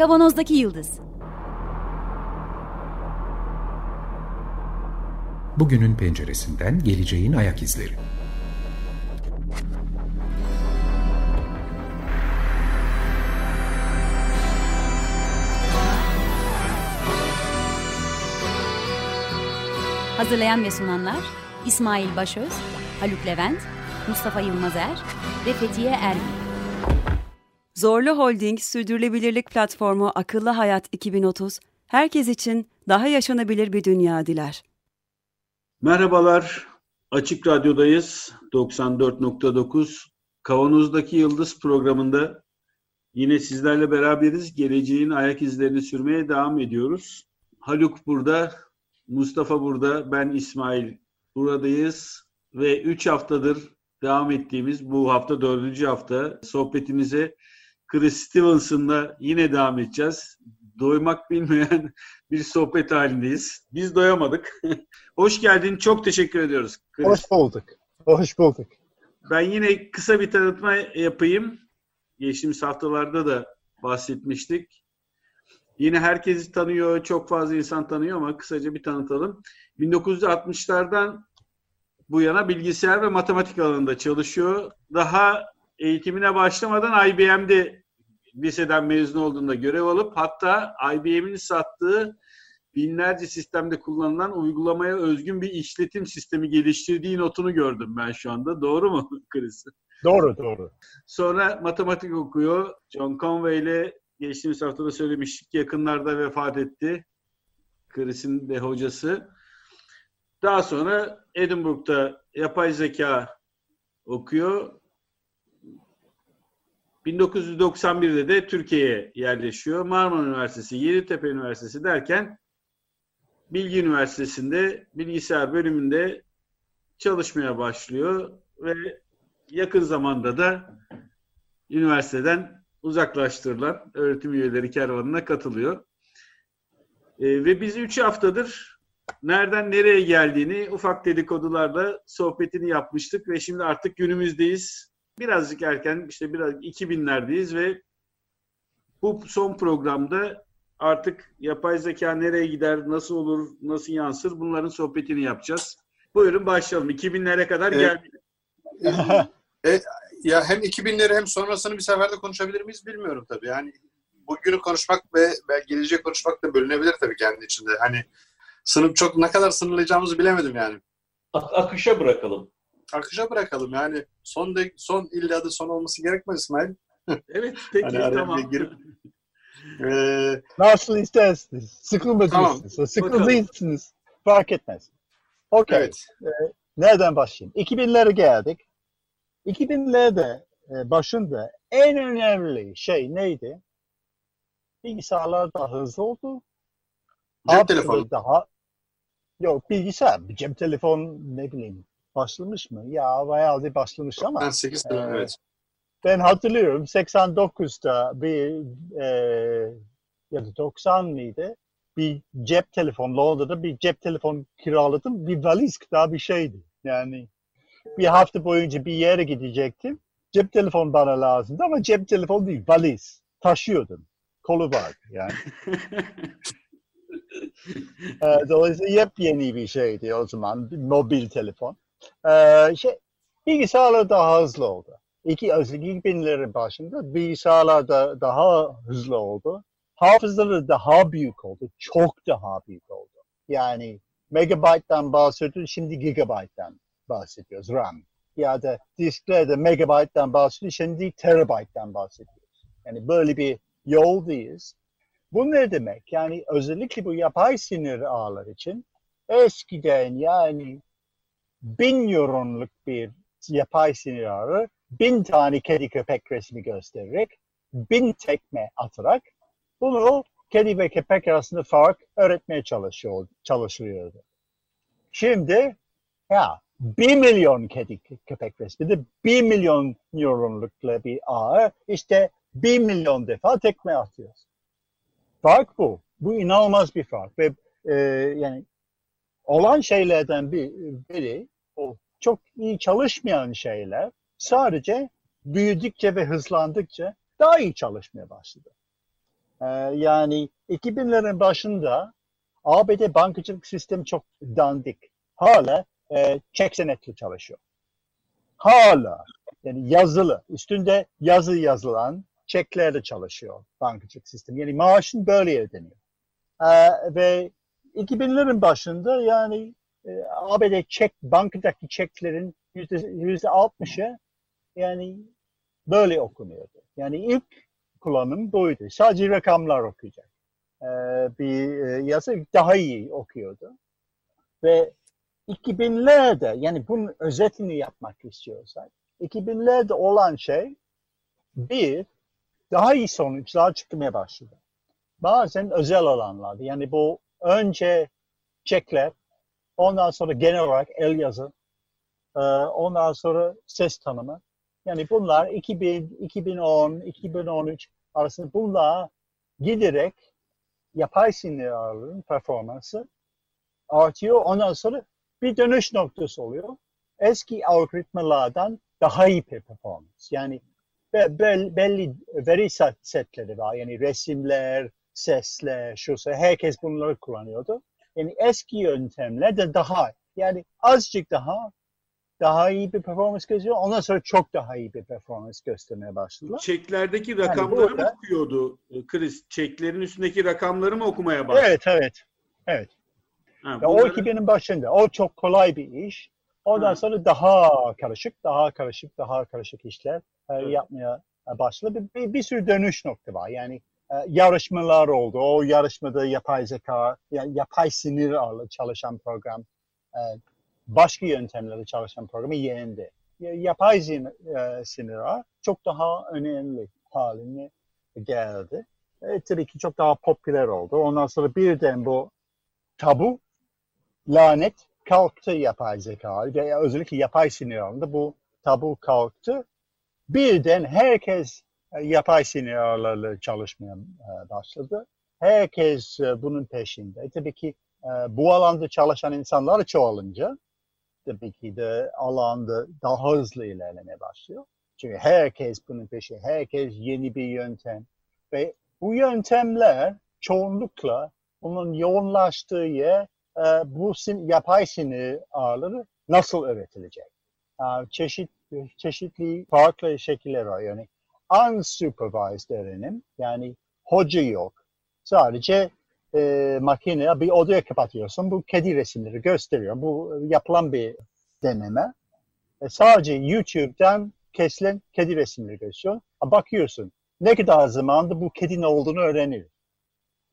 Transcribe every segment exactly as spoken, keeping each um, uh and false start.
Kavanozdaki Yıldız. Bugünün penceresinden geleceğin ayak izleri. Hazırlayan ve sunanlar İsmail Başöz, Haluk Levent, Mustafa Yılmazer ve Fethiye Erman. Zorlu Holding Sürdürülebilirlik Platformu Akıllı Hayat iki bin otuz, herkes için daha yaşanabilir bir dünya diler. Merhabalar, Açık Radyo'dayız. doksan dört nokta dokuz Kavanozdaki Yıldız programında yine sizlerle beraberiz. Geleceğin ayak izlerini sürmeye devam ediyoruz. Haluk burada, Mustafa burada, ben İsmail buradayız ve üç haftadır devam ettiğimiz, bu hafta dördüncü hafta sohbetimize Chris Stevenson'la yine devam edeceğiz. Doymak bilmeyen bir sohbet halindeyiz. Biz doyamadık. Hoş geldin. Çok teşekkür ediyoruz. Chris. Hoş bulduk. Hoş bulduk. Ben yine kısa bir tanıtma yapayım. Geçtiğimiz haftalarda da bahsetmiştik. Yine herkesi tanıyor, çok fazla insan tanıyor ama kısaca bir tanıtalım. bin dokuz yüz altmışlardan bu yana bilgisayar ve matematik alanında çalışıyor. Daha eğitimine başlamadan I B M'de liseden mezun olduğunda görev alıp hatta I B M'in sattığı binlerce sistemde kullanılan uygulamaya özgün bir işletim sistemi geliştirdiği notunu gördüm ben şu anda. Doğru mu Chris? Doğru, doğru. Sonra matematik okuyor. John Conway ile geçtiğimiz haftada söylemiştik, yakınlarda vefat etti. Chris'in de hocası. Daha sonra Edinburgh'da yapay zeka okuyor. bin dokuz yüz doksan birde de Türkiye'ye yerleşiyor. Marmara Üniversitesi, Yeditepe Üniversitesi derken Bilgi Üniversitesi'nde bilgisayar bölümünde çalışmaya başlıyor ve yakın zamanda da üniversiteden uzaklaştırılan öğretim üyeleri kervanına katılıyor. E, ve biz üç haftadır nereden nereye geldiğini ufak dedikodularla sohbetini yapmıştık ve şimdi artık günümüzdeyiz. Birazcık erken, işte biraz iki binlerdeyiz ve bu son programda artık yapay zeka nereye gider, nasıl olur, nasıl yansır bunların sohbetini yapacağız. Buyurun başlayalım. iki binlere kadar geldik. E, e, ya hem iki binleri hem sonrasını bir seferde konuşabilir miyiz bilmiyorum tabii. Yani bugünü konuşmak ve geleceği konuşmak da bölünebilir tabii kendi içinde. Hani sınıf çok ne kadar sınırlayacağımızı bilemedim yani. Akışa bırakalım. Akışa bırakalım yani. Son de, son illa da son olması gerekmez İsmail. Evet peki hani tamam. Girip, ee... Nasıl istersiniz? Sıkılmadınız. Tamam. Sıkıldıysınız. Fark etmez. Okay. Evet. Ee, nereden başlayayım? iki binlere geldik. iki binlerde başında en önemli şey neydi? Bilgisayarlar daha hızlı oldu. Cep telefonu. Daha... Yok bilgisayar. Cep telefonu ne bileyim. Başlamış mı? Ya bayağı da başlamış ama. Ben sekiz sene ee, evet. Ben hatırlıyorum seksen dokuzda bir e, ya da doksan mıydı? Bir cep telefonu Londra'da bir cep telefonu kiraladım. Bir valiz daha bir şeydi. Yani bir hafta boyunca bir yere gidecektim. Cep telefonu bana lazımdı ama cep telefonu değil valiz. Taşıyordum. Kolu vardı yani. Dolayısıyla yepyeni bir şeydi o zaman. Mobil telefon. Ee, şey, bilgisayarlar daha hızlı oldu. iki binlerin başında bilgisayarlar da daha hızlı oldu. Hafızaları daha büyük oldu. Çok daha büyük oldu. Yani megabayttan bahsediyoruz. Şimdi gigabayttan bahsediyoruz. RAM. Ya da disklerde megabayttan bahsediyoruz. Şimdi terabayttan bahsediyoruz. Yani böyle bir yoldayız. Bu ne demek? Yani özellikle bu yapay sinir ağları için eskiden yani bin nöronluk bir yapay sinir ağı bin tane kedi köpek resmi göstererek bin tekme atarak bunu kedi ve köpek arasında fark öğretmeye çalışıyor, çalışıyordu. Şimdi ya bir milyon kedi köpek resmi de bir milyon nöronlukla bir ağ işte bir milyon defa tekme atıyoruz. Fark bu. Bu inanılmaz bir fark ve e, yani olan şeylerden bir, biri o çok iyi çalışmayan şeyler sadece büyüdükçe ve hızlandıkça daha iyi çalışmaya başladı. Ee, yani iki binlerin başında A B D bankacılık sistemi çok dandik. Hala e, çek senetli çalışıyor. Hala yani yazılı, üstünde yazı yazılan çeklerle çalışıyor bankacılık sistemi. Yani maaşın böyle ödeniyor. Ee, ve iki binlerin başında yani e, A B D çek, bankadaki çeklerin yüzde altmışı yani böyle okunuyordu. Yani ilk kullanım buydu. Sadece rakamlar okuyacak. Ee, bir yazı daha iyi okuyordu. Ve iki binlerde yani bunun özetini yapmak istiyorsak iki binlerde olan şey bir daha iyi sonuçlar çıkmaya başladı. Bazen özel olanlardı. Yani bu önce çekler, ondan sonra genel olarak el yazı, ondan sonra ses tanımı. Yani bunlar iki bin, iki bin on, iki bin on üç arasında bunlar giderek yapay sinirlerin performansı artıyor. Ondan sonra bir dönüş noktası oluyor. Eski algoritmalardan daha iyi bir performans. Yani belli veri setleri var. Yani resimler, sesler, şusa herkes bunları kullanıyordu. Yani eski yöntemler de daha, yani azıcık daha daha iyi bir performans gösteriyor. Ondan sonra çok daha iyi bir performans göstermeye başladılar. Çeklerdeki rakamları yani mı okuyordu Chris? Çeklerin üstündeki rakamları mı okumaya başladı? Evet, evet. Evet. Ha, bunları... O iki binin başında. O çok kolay bir iş. Ondan ha. sonra daha karışık, daha karışık, daha karışık işler evet. yapmaya başladı. Bir, bir, bir sürü dönüş nokta var. Yani yarışmalar oldu. O yarışmada yapay zeka, yapay sinir çalışan program başka yöntemlerle çalışan programı yendi. Yapay sinir çok daha önemli haline geldi. E, tabii ki çok daha popüler oldu. Ondan sonra birden bu tabu, lanet kalktı yapay zeka. Özellikle yapay sinir alanında bu tabu kalktı. Birden herkes yapay sinirlerle çalışmaya başladı. Herkes bunun peşinde. E, tabii ki bu alanda çalışan insanlar çoğalınca tabii ki de alanda daha hızlı ilerlemeye başlıyor. Çünkü herkes bunun peşi, herkes yeni bir yöntem. Ve bu yöntemler çoğunlukla onun yoğunlaştığı yer bu yapay sinir ağları nasıl öğretilecek? Çeşit, çeşitli farklı şekiller var. Yani unsupervised öğrenim, yani hoca yok. Sadece E, makine bir odaya kapatıyorsun. Bu kedi resimleri gösteriyor. Bu yapılan bir deneme. E, sadece YouTube'dan kesilen kedi resimleri gösteriyor. Bakıyorsun ne kadar zamanda bu kedinin olduğunu öğreniyor.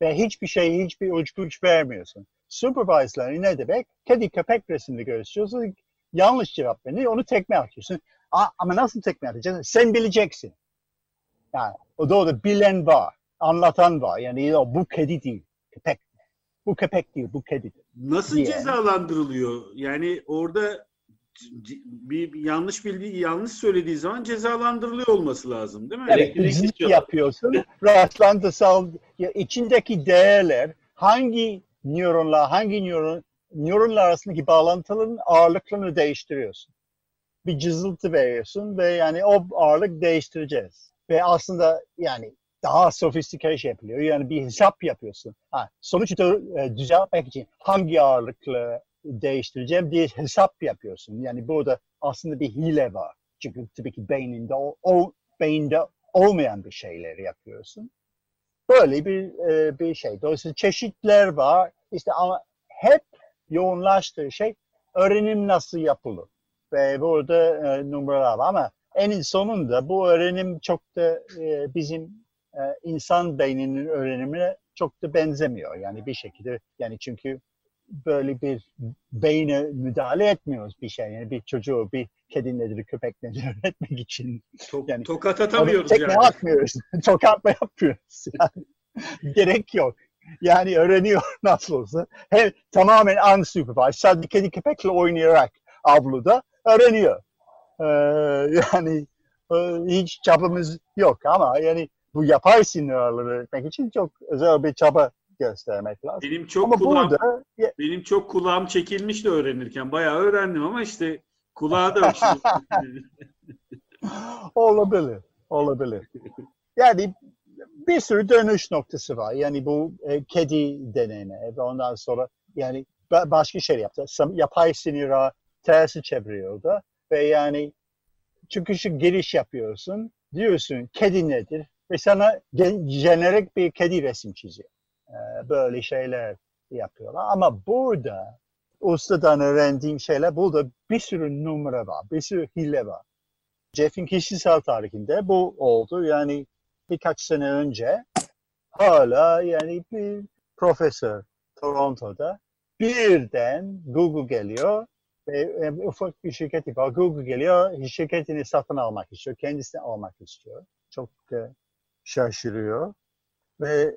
Ve hiçbir şey, hiçbir uç güç vermiyorsun. Supervisor'ları ne demek? Kedi köpek resimleri gösteriyorsun. Yanlış cevap veriyor. Onu tekme atıyorsun. A, ama nasıl tekme atacaksın? Sen bileceksin. Yani o doğru bilen var. Anlatan var. Yani bu kedi değil. Köpek. Bu köpek değil, bu kedidir. Nasıl diye cezalandırılıyor? Yani orada bir yanlış bildiği, yanlış söylediği zaman cezalandırılıyor olması lazım değil mi? Evet, hızlık yapıyorsun. Rastlantısal, ya içindeki değerler hangi nöronlar, hangi nöron, nöronlar arasındaki bağlantıların ağırlıklarını değiştiriyorsun. Bir cızıltı veriyorsun ve yani o ağırlık değiştireceğiz. Ve aslında yani daha sofistike şey yapılıyor. Yani bir hesap yapıyorsun. Ha, sonuçta düzeltmek için hangi ağırlıkla değiştireceğim diye hesap yapıyorsun. Yani burada aslında bir hile var. Çünkü tabii ki beyninde, o, beyinde olmayan bir şeyleri yapıyorsun. Böyle bir bir şey. Dolayısıyla çeşitler var. İşte ama hep yoğunlaştığı şey öğrenim nasıl yapılır. Ve burada numaralar var ama en sonunda bu öğrenim çok da bizim insan beyninin öğrenimine çok da benzemiyor. Yani bir şekilde yani çünkü böyle bir beyne müdahale etmiyoruz bir şey. Yani bir çocuğu bir kedi nedir, köpek nedir öğretmek için. Tok, yani, tokat atamıyoruz yani. Tekme atmıyoruz. Tokat mı yapıyoruz? Yani, gerek yok. Yani öğreniyor nasıl olsa. Hem tamamen unsupervised. Sadece kedi köpekle oynayarak avluda öğreniyor. Ee, yani hiç çabamız yok ama yani bu yapay sinirleri öğretmek için çok özel bir çaba göstermek lazım. Benim çok ama kulağım burada... benim çok kulağım çekilmişti öğrenirken. Bayağı öğrendim ama işte kulağa da olabilir. Olabilir. Yani bir sürü dönüş noktası var. Yani bu e, kedi deneme, ondan sonra yani başka şey yaptı. Yapay sinira tersi çeviriyor da ve yani çünkü şu giriş yapıyorsun, diyorsun kedi nedir ve sana jenerik bir kedi resim çiziyor. E, böyle şeyler yapıyorlar. Ama burada ustadan öğrendiğim şeyler, burada bir sürü numara var, bir sürü hile var. Jeff'in kişisel tarihinde bu oldu. Yani birkaç sene önce hala yani bir profesör Toronto'da birden Google geliyor ve ufak bir şirketi var. Google geliyor, şirketini satın almak istiyor, kendisini almak istiyor. Çok şaşırıyor ve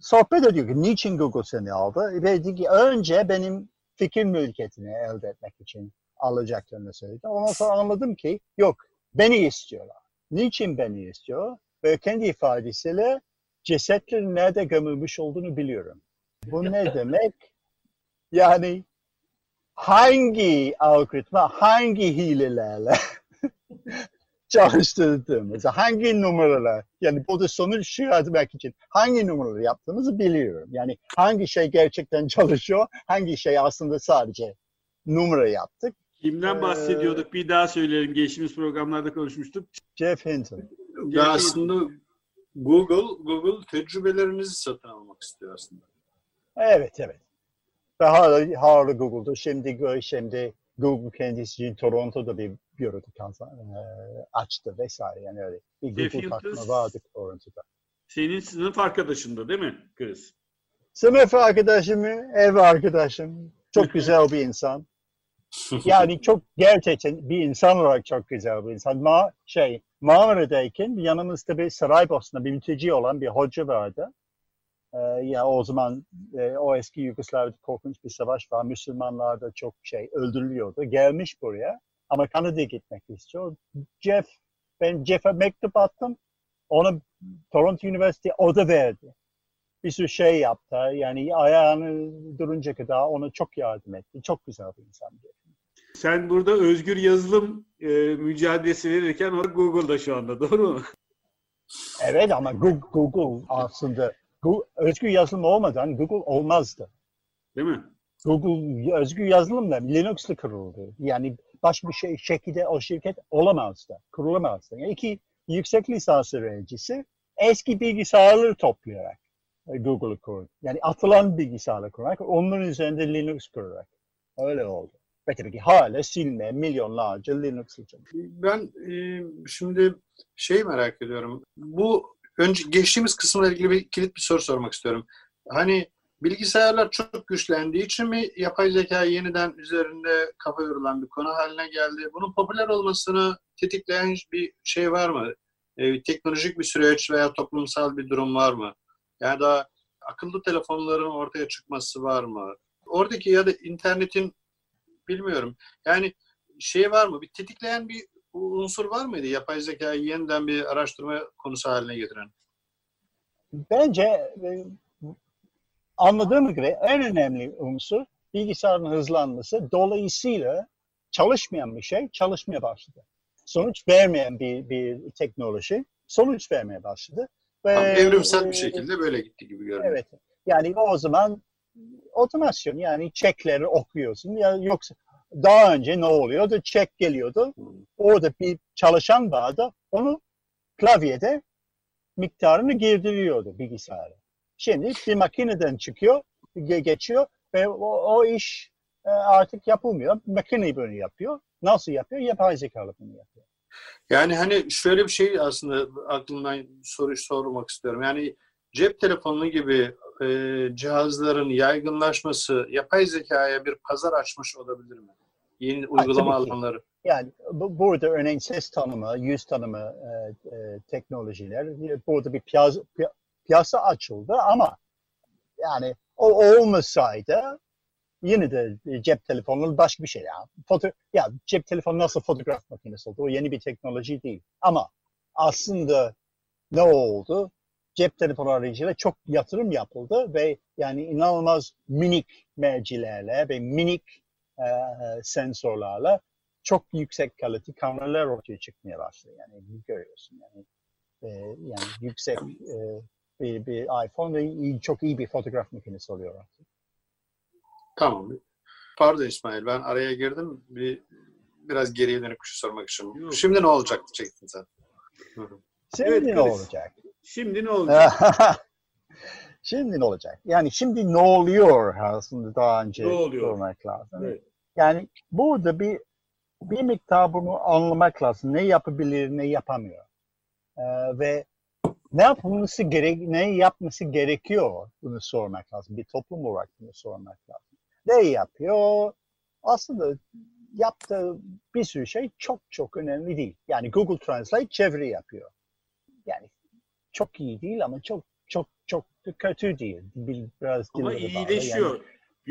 sohbet ediyor ki niçin Google seni aldı? Ve dedi ki önce benim fikir mülkiyetini elde etmek için alacaklarını söyledi. Ondan sonra anladım ki yok, beni istiyorlar. Niçin beni istiyor? Ve kendi ifadesiyle cesetlerin nerede gömülmüş olduğunu biliyorum. Bu ne demek? Yani hangi algoritma, hangi hilelerle çalıştırdığımızı, hangi numaralar, yani burada sonuç şu yazmak için hangi numaraları yaptığımızı biliyorum. Yani hangi şey gerçekten çalışıyor, hangi şey aslında sadece numara yaptık. Kimden bahsediyorduk? Ee, bir daha söyleyelim. Geçtiğimiz programlarda konuşmuştuk. Jeff Hinton. Ya aslında Google, Google tecrübelerinizi satın almak istiyor aslında. Evet, evet. Ve hala, hala Google'da. Şimdi, şimdi Google kendisi Toronto'da bir büro açtı vesaire. Yani öyle bir Google takımı vardı Toronto'da. Senin sınıf arkadaşın da değil mi Chris? Sınıf arkadaşım, ev arkadaşım. Çok güzel bir insan. Yani çok gerçekten bir insan olarak çok güzel bir insan. Ma şey Marmara'dayken yanımızda bir Saraybosna bir mülteci olan bir hoca vardı. Ee, ya o zaman e, o eski Yugoslavya'da korkunç bir savaş var. Müslümanlar da çok şey öldürülüyordu. Gelmiş buraya ama Kanada'ya gitmek istiyor. Jeff ben Jeff'e mektup attım. Ona Toronto Üniversitesi oda verdi. Bir sürü şey yaptı. Yani ayağını durunca kadar ona çok yardım etti. Çok güzel bir insandı. Sen burada özgür yazılım e, mücadelesi verirken Google'da şu anda, doğru mu? Evet ama Google, Google aslında Google, özgür yazılım olmadan Google olmazdı. Değil mi? Google özgür yazılımla Linux'la kuruldu. Yani başka bir şey, şekilde o şirket olamazdı, kurulamazdı. Yani iki yüksek lisans öğrencisi eski bilgisayarları toplayarak Google'u kurdu. Yani atılan bilgisayarla kurarak, onların üzerinde Linux kurarak. Öyle oldu. Ve tabii ki hala silme, milyonlarca Linux için. Ben e, şimdi şey merak ediyorum. Bu önce geçtiğimiz kısımla ilgili bir kilit bir soru sormak istiyorum. Hani bilgisayarlar çok güçlendiği için mi yapay zeka yeniden üzerinde kafa yorulan bir konu haline geldi? Bunun popüler olmasını tetikleyen bir şey var mı? E, teknolojik bir süreç veya toplumsal bir durum var mı? Ya da akıllı telefonların ortaya çıkması var mı? Oradaki ya da internetin bilmiyorum. Yani şey var mı? Bir tetikleyen bir unsur var mıydı? Yapay zekayı yeniden bir araştırma konusu haline getiren. Bence anladığım gibi en önemli unsur bilgisayarın hızlanması. Dolayısıyla çalışmayan bir şey çalışmaya başladı. Sonuç vermeyen bir, bir teknoloji sonuç vermeye başladı. Ve, tam evrimsel bir şekilde böyle gitti gibi görünüyor. Evet. Yani o zaman otomasyon yani çekleri okuyorsun. Ya yoksa daha önce ne oluyordu? Çek geliyordu. Orada bir çalışan vardı. Onu klavyede miktarını girdiriyordu bilgisayara. Şimdi bir makineden çıkıyor, geçiyor ve o, o iş artık yapılmıyor. Makine bunu yapıyor. Nasıl yapıyor? Yapay zekalı bunu yapıyor. Yani hani şöyle bir şey aslında aklımdan soru sormak istiyorum. Yani cep telefonu gibi e, cihazların yaygınlaşması yapay zekaya bir pazar açmış olabilir mi? Yeni uygulama alanları. Yani bu, burada örneğin ses tanıma, yüz tanıma e, e, teknolojiler burada bir piyasa, piyasa açıldı ama yani o olmasaydı yine de cep telefonları başka bir şey ya. Foto, ya cep telefonu nasıl fotoğraf makinesi oldu? O yeni bir teknoloji değil. Ama aslında ne oldu? Cep telefonu aracılığıyla çok yatırım yapıldı ve yani inanılmaz minik mercilerle ve minik e, sensörlerle çok yüksek kalite kameralar ortaya çıkmaya başladı. Yani görüyorsun yani. e, yani yüksek e, bir, bir iPhone ve iyi, çok iyi bir fotoğraf makinesi oluyor artık. Tamam. Pardon İsmail, ben araya girdim. Bir biraz geriye dönük bir şey sormak için. Yok. Şimdi ne olacaktı çektin sen? Şimdi evet, ne Chris. olacak? Şimdi ne olacak? Şimdi ne olacak? Yani şimdi ne oluyor aslında daha önce sormak lazım. Evet. Yani burada bir bir miktar bunu anlamak lazım. Ne yapabilir, ne yapamıyor. Ee, ve ne yapılması gerek, ne yapması gerekiyor bunu sormak lazım. Bir toplum olarak bunu sormak lazım. Ne yapıyor? Aslında yaptığı bir sürü şey çok çok önemli değil. Yani Google Translate çeviri yapıyor. Yani çok iyi değil ama çok çok çok kötü değil. Biraz ama iyileşiyor. Yani,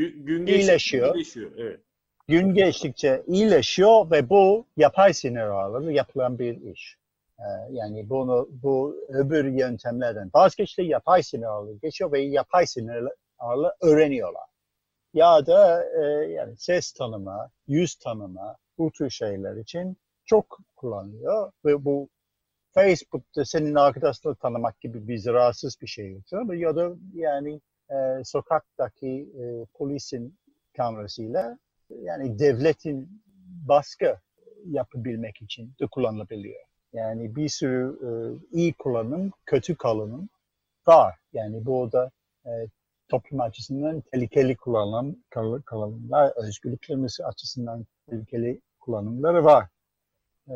Gü- gün iyileşiyor. iyileşiyor. Evet. Gün geçtikçe iyileşiyor ve bu yapay sinir ağlarıyla yapılan bir iş. Ee, yani bunu bu öbür yöntemlerden vazgeçti, yapay sinir ağları geçiyor ve yapay sinir ağları öğreniyorlar. Ya da e, yani ses tanıma, yüz tanıma, bu tür şeyler için çok kullanılıyor ve bu Facebook'ta senin arkadaşını tanımak gibi bir zararsız bir şey yapıyor. Ya da yani e, sokaktaki e, polisin kamerasıyla yani devletin baskı yapabilmek için de kullanılabiliyor. Yani bir sürü e, iyi kullanım, kötü kullanım var. Yani bu da e, toplum açısından tehlikeli kullanım, kullanımlar, özgürlüklerimiz açısından tehlikeli kullanımları var. E,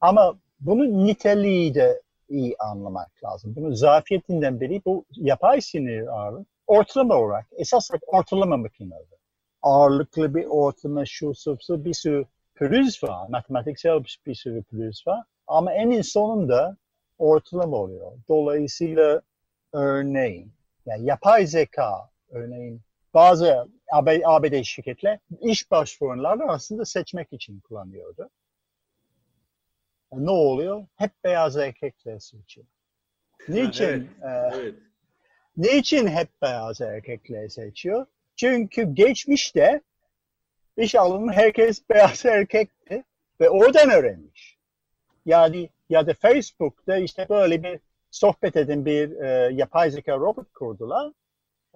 ama bunun niteliği de iyi anlamak lazım. Bunun zafiyetinden beri bu yapay sinir ağırlığı ortalama olarak, esas olarak ortalama makineleri. Ağırlıklı bir ortalama, şu sıfır, bir sürü pürüz var. Matematiksel bir sürü pürüz var. Ama en sonunda ortalama oluyor. Dolayısıyla örneğin, yani yapay zeka örneğin bazı A B D şirketler iş başvurularını aslında seçmek için kullanıyordu. Ne oluyor? Hep beyaz erkekler seçiyor. Niçin? Evet, evet. E, niçin hep beyaz erkekler seçiyor? Çünkü geçmişte iş alımı herkes beyaz erkekti ve oradan öğrenmiş. Yani ya da Facebook'ta işte böyle bir sohbet eden bir e, yapay zeka robot kurdular.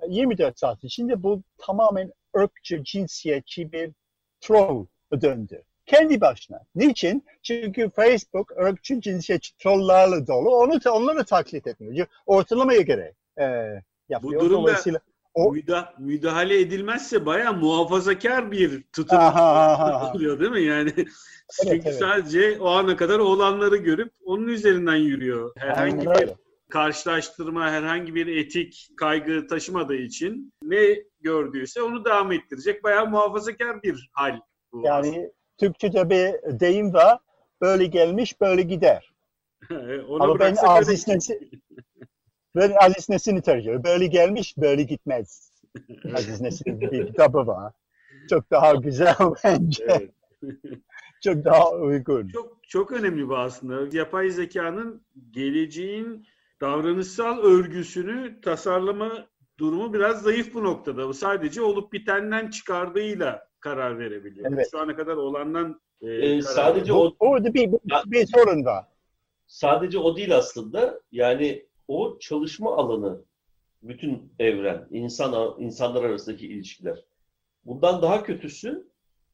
yirmi dört saat içinde bu tamamen ırkçı, cinsiyetçi bir troll döndü. Kendi başına. Niçin? Çünkü Facebook ırkçı, cinsiyetçi trolllarla dolu. Onu onları taklit etmiyor. Ortalamaya göre e, yapıyor. Bu durumda o... müdahale edilmezse bayağı muhafazakar bir tutum oluyor değil mi? Yani evet, çünkü evet. Sadece o ana kadar olanları görüp onun üzerinden yürüyor. Herhangi Aynen bir öyle. karşılaştırma, herhangi bir etik kaygı taşımadığı için ne gördüyse onu devam ettirecek. Bayağı muhafazakar bir hal bu. Yani Türkçe'de bir deyim var. Böyle gelmiş, böyle gider. Ona ama ben Aziz Nesin... Böyle Aziz Nesin'i tercih. Böyle gelmiş, böyle gitmez. Aziz Nesin'in bir kitabı var. Çok daha güzel bence. Evet. Çok daha uygun. Çok, çok önemli bu aslında. Yapay zekanın geleceğin davranışsal örgüsünü tasarlama durumu biraz zayıf bu noktada. Bu sadece olup bitenden çıkardığıyla karar verebiliyor. Evet. Şu ana kadar olandan e, ee, sadece o, orada bir, bir sorun var. Sadece o değil aslında. Yani o çalışma alanı, bütün evren, insan insanlar arasındaki ilişkiler. Bundan daha kötüsü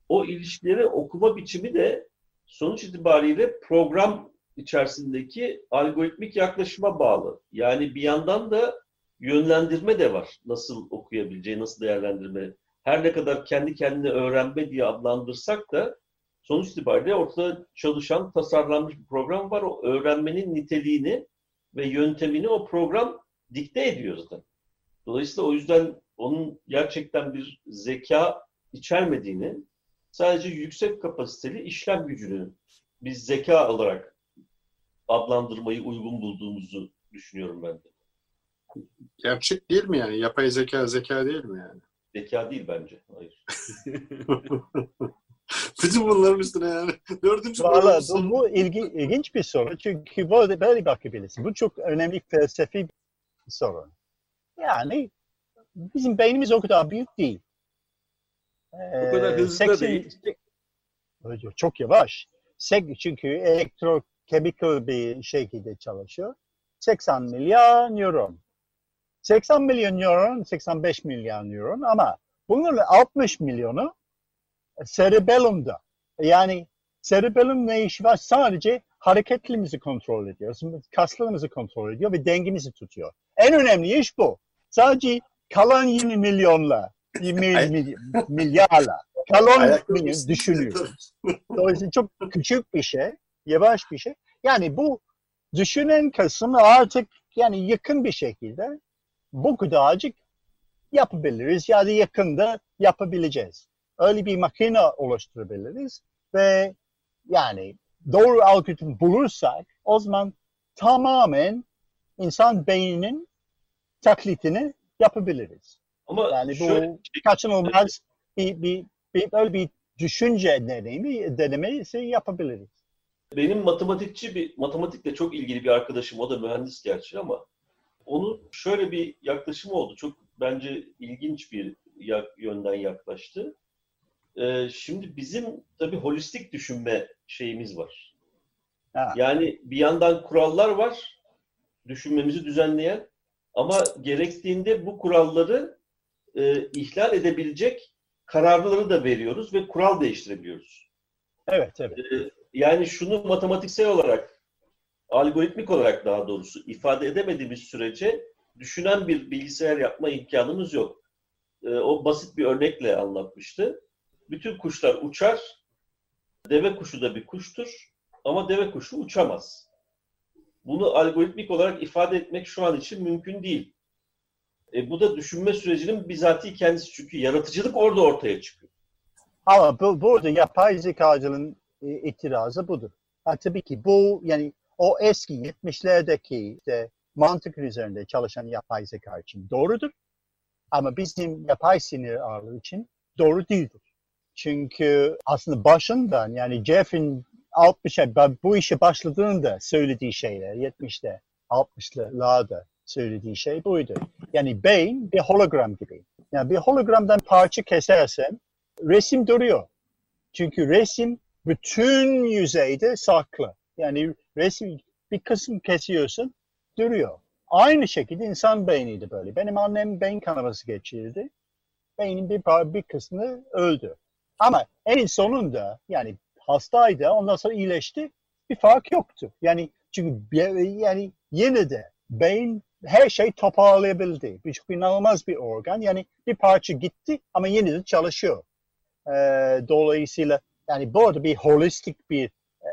o ilişkileri okuma biçimi de sonuç itibariyle program içerisindeki algoritmik yaklaşıma bağlı. Yani bir yandan da yönlendirme de var. Nasıl okuyabileceği, nasıl değerlendirme. Her ne kadar kendi kendine öğrenme diye adlandırsak da sonuç itibariyle ortada çalışan, tasarlanmış bir program var. O öğrenmenin niteliğini ve yöntemini o program dikte ediyor zaten. Dolayısıyla o yüzden onun gerçekten bir zeka içermediğini, sadece yüksek kapasiteli işlem gücünü biz zeka olarak adlandırmayı uygun bulduğumuzu düşünüyorum ben de. Gerçek değil mi yani? Yapay zeka zeka değil mi yani? Zeka değil bence. Hayır. Bütün bunların üstüne yani. Dördüncü Valla bu ilgi, ilginç bir soru. Çünkü böyle, böyle bakabilirsin. Bu çok önemli felsefi bir soru. Yani bizim beynimiz o kadar büyük değil. Ee, o kadar hızlı seksen, değil. Çok yavaş. Çünkü elektro chemical bir şekilde çalışıyor. seksen milyar nöron. seksen milyon nöron, seksen beş milyar nöron ama bunların altmış milyonu cerebellumda. Yani cerebellum ne işi var? Sadece hareketlerimizi kontrol ediyor, kaslarımızı kontrol ediyor ve dengimizi tutuyor. En önemli iş bu. Sadece kalan yirmi milyonla, yirmi milyarla, kalan milyon düşünüyoruz. Dolayısıyla çok küçük bir şey, yavaş bir şey. Yani bu düşünen kısmı artık yani yakın bir şekilde bu kadarcık yapabiliriz ya da yakında yapabileceğiz. Öyle bir makine oluşturabiliriz ve yani doğru algoritm bulursak o zaman tamamen insan beyninin taklitini yapabiliriz. Ama yani bu kaçınılmaz bir, bir, bir, böyle bir düşünce deneyimi, denemesi yapabiliriz. Benim matematikçi bir, matematikle çok ilgili bir arkadaşım, o da mühendis gerçi ama onun şöyle bir yaklaşımı oldu. Çok bence ilginç bir yönden yaklaştı. Ee, şimdi bizim tabii holistik düşünme şeyimiz var. Ha. Yani bir yandan kurallar var, düşünmemizi düzenleyen ama gerektiğinde bu kuralları e, ihlal edebilecek kararları da veriyoruz ve kural değiştirebiliyoruz. Evet, evet. Ee, Yani şunu matematiksel olarak, algoritmik olarak daha doğrusu ifade edemediğimiz sürece düşünen bir bilgisayar yapma imkanımız yok. E, o basit bir örnekle anlatmıştı. Bütün kuşlar uçar, deve kuşu da bir kuştur ama deve kuşu uçamaz. Bunu algoritmik olarak ifade etmek şu an için mümkün değil. E, bu da düşünme sürecinin bizatihi kendisi çünkü yaratıcılık orada ortaya çıkıyor. Ama bu, burada yapay zekacının itirazı budur. Ha, tabii ki bu yani o eski yetmişlerdeki işte, mantık üzerinde çalışan yapay zeka için doğrudur. Ama bizim yapay sinir ağları için doğru değildir. Çünkü aslında başından yani Jeff'in altmışa bu işe başladığında söylediği şeyler yetmişte altmışlarda söylediği şey buydu. Yani beyin bir hologram gibi. Yani bir hologramdan parça kesersem resim duruyor. Çünkü resim bütün yüzeyde saklı. Yani resim bir kısım kesiyorsun, duruyor. Aynı şekilde insan beyni de böyle. Benim annem beyin kanaması geçirdi. Beynin bir, bir kısmı öldü. Ama en sonunda yani hastaydı, ondan sonra iyileşti. Bir fark yoktu. Yani çünkü yani yine de beyin her şeyi toparlayabildi. Bir çok inanılmaz bir organ. Yani bir parça gitti ama yine de çalışıyor. Ee, dolayısıyla yani bu arada bir holistik bir,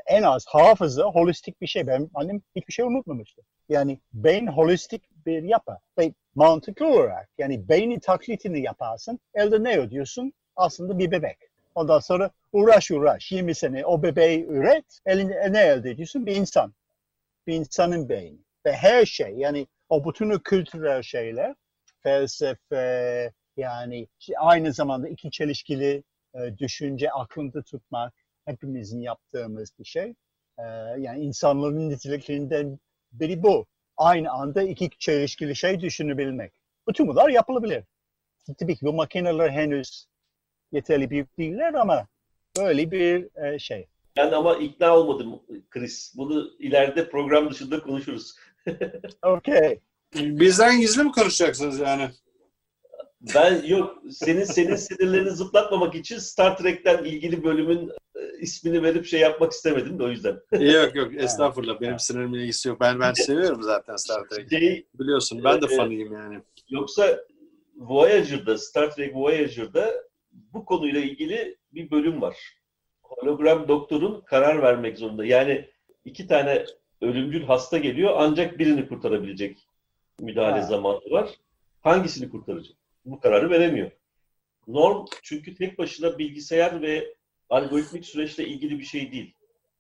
en az hafıza holistik bir şey. Benim annem hiçbir şey unutmamıştı. Yani beyin holistik bir yapı. Ve mantıklı olarak yani beynin taklitini yaparsın, elde ne ödüyorsun? Aslında bir bebek. Ondan sonra uğraş uğraş, yirmi sene o bebeği üret, elinde ne elde ediyorsun? Bir insan. Bir insanın beyni. Ve her şey yani o bütün kültürel şeyler, felsefe, yani aynı zamanda iki çelişkili düşünce aklında tutmak hepimizin yaptığımız bir şey. Yani insanların niteliklerinden biri bu. Aynı anda iki çelişkili şey düşünebilmek. Bütün bunlar yapılabilir. Tabii ki bu makineler henüz yeterli büyük değiller ama böyle bir şey. Yani ama ikna olmadım Chris. Bunu ileride program dışında konuşuruz. Okay. Bizden gizli mi konuşacaksınız yani? Ben yok, senin senin sinirlerini zıplatmamak için Star Trek'ten ilgili bölümün ismini verip şey yapmak istemedim de o yüzden. Yok yok, estağfurullah, benim sinirimle ilgisi yok. Ben ben seviyorum zaten Star Trek'i. Şey, biliyorsun ben de e, fanıyım yani. Yoksa Voyager'da, Star Trek Voyager'da bu konuyla ilgili bir bölüm var. Hologram doktorun karar vermek zorunda. Yani iki tane ölümcül hasta geliyor ancak birini kurtarabilecek müdahale ha. zamanı var. Hangisini kurtaracak? Bu kararı veremiyor. Norm çünkü tek başına bilgisayar ve algoritmik süreçle ilgili bir şey değil.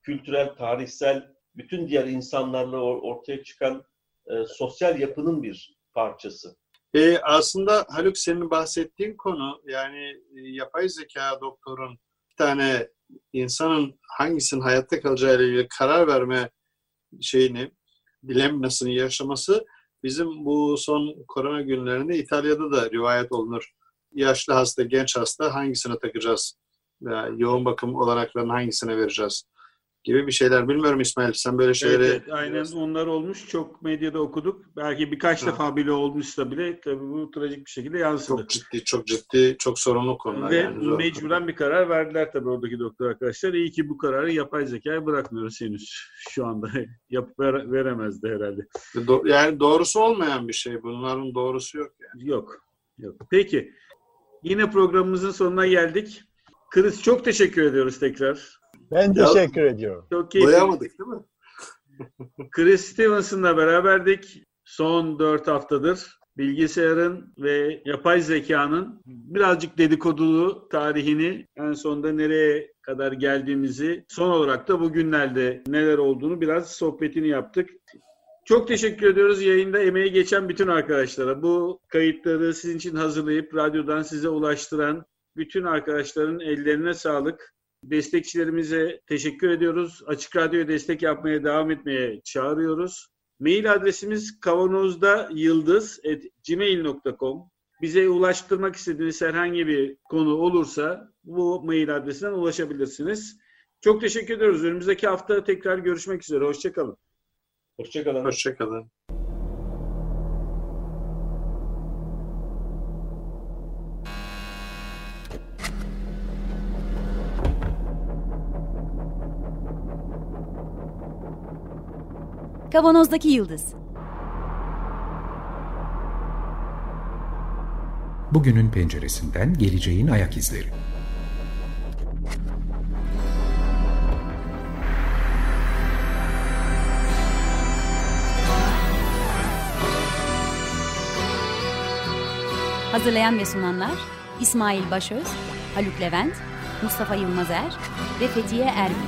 Kültürel, tarihsel, bütün diğer insanlarla ortaya çıkan e, sosyal yapının bir parçası. E, aslında Haluk senin bahsettiğin konu yani yapay zeka doktorun bir tane insanın hangisinin hayatta kalacağıyla ilgili karar verme şeyini, dilemmasını yaşaması bizim bu son korona günlerinde İtalya'da da rivayet olunur. Yaşlı hasta, genç hasta hangisine takacağız? Yani yoğun bakım olaraklarını hangisine vereceğiz gibi bir şeyler. Bilmiyorum İsmail, sen böyle şeyleri... Evet, evet, aynen onlar olmuş. Çok medyada okuduk. Belki birkaç ha. defa bile olmuşsa bile tabii bu trajik bir şekilde yansıdı. Çok ciddi, çok ciddi, çok sorunlu konular. Ve yani, mecburen bir karar verdiler tabii oradaki doktor arkadaşlar. İyi ki bu kararı yapay zekaya bırakmıyoruz henüz. Şu anda yap, veremezdi herhalde. Do- yani doğrusu olmayan bir şey. Bunların doğrusu yok yani. Yok, yok. Peki. Yine programımızın sonuna geldik. Chris, çok teşekkür ediyoruz tekrar. Ben ya, teşekkür ediyorum. Çok keyifli. Doyamadık değil mi? Chris Stevenson'la beraberdik. Son dört haftadır bilgisayarın ve yapay zekanın birazcık dedikodulu tarihini, en sonunda nereye kadar geldiğimizi, son olarak da bugünlerde neler olduğunu biraz sohbetini yaptık. Çok teşekkür ediyoruz yayında emeği geçen bütün arkadaşlara. Bu kayıtları sizin için hazırlayıp radyodan size ulaştıran bütün arkadaşların ellerine sağlık. Destekçilerimize teşekkür ediyoruz. Açık Radyo'ya destek yapmaya devam etmeye çağırıyoruz. Mail adresimiz kavanozdayıldız at gmail nokta com. Bize ulaştırmak istediğiniz herhangi bir konu olursa bu mail adresinden ulaşabilirsiniz. Çok teşekkür ediyoruz. Önümüzdeki hafta tekrar görüşmek üzere. Hoşça kalın. Hoşça kalın. Hoşça kalın. Kavanozdaki Yıldız. Bugünün penceresinden geleceğin ayak izleri. Hazırlayan ve sunanlar İsmail Başöz, Haluk Levent, Mustafa Yılmazer ve Fethiye Erman.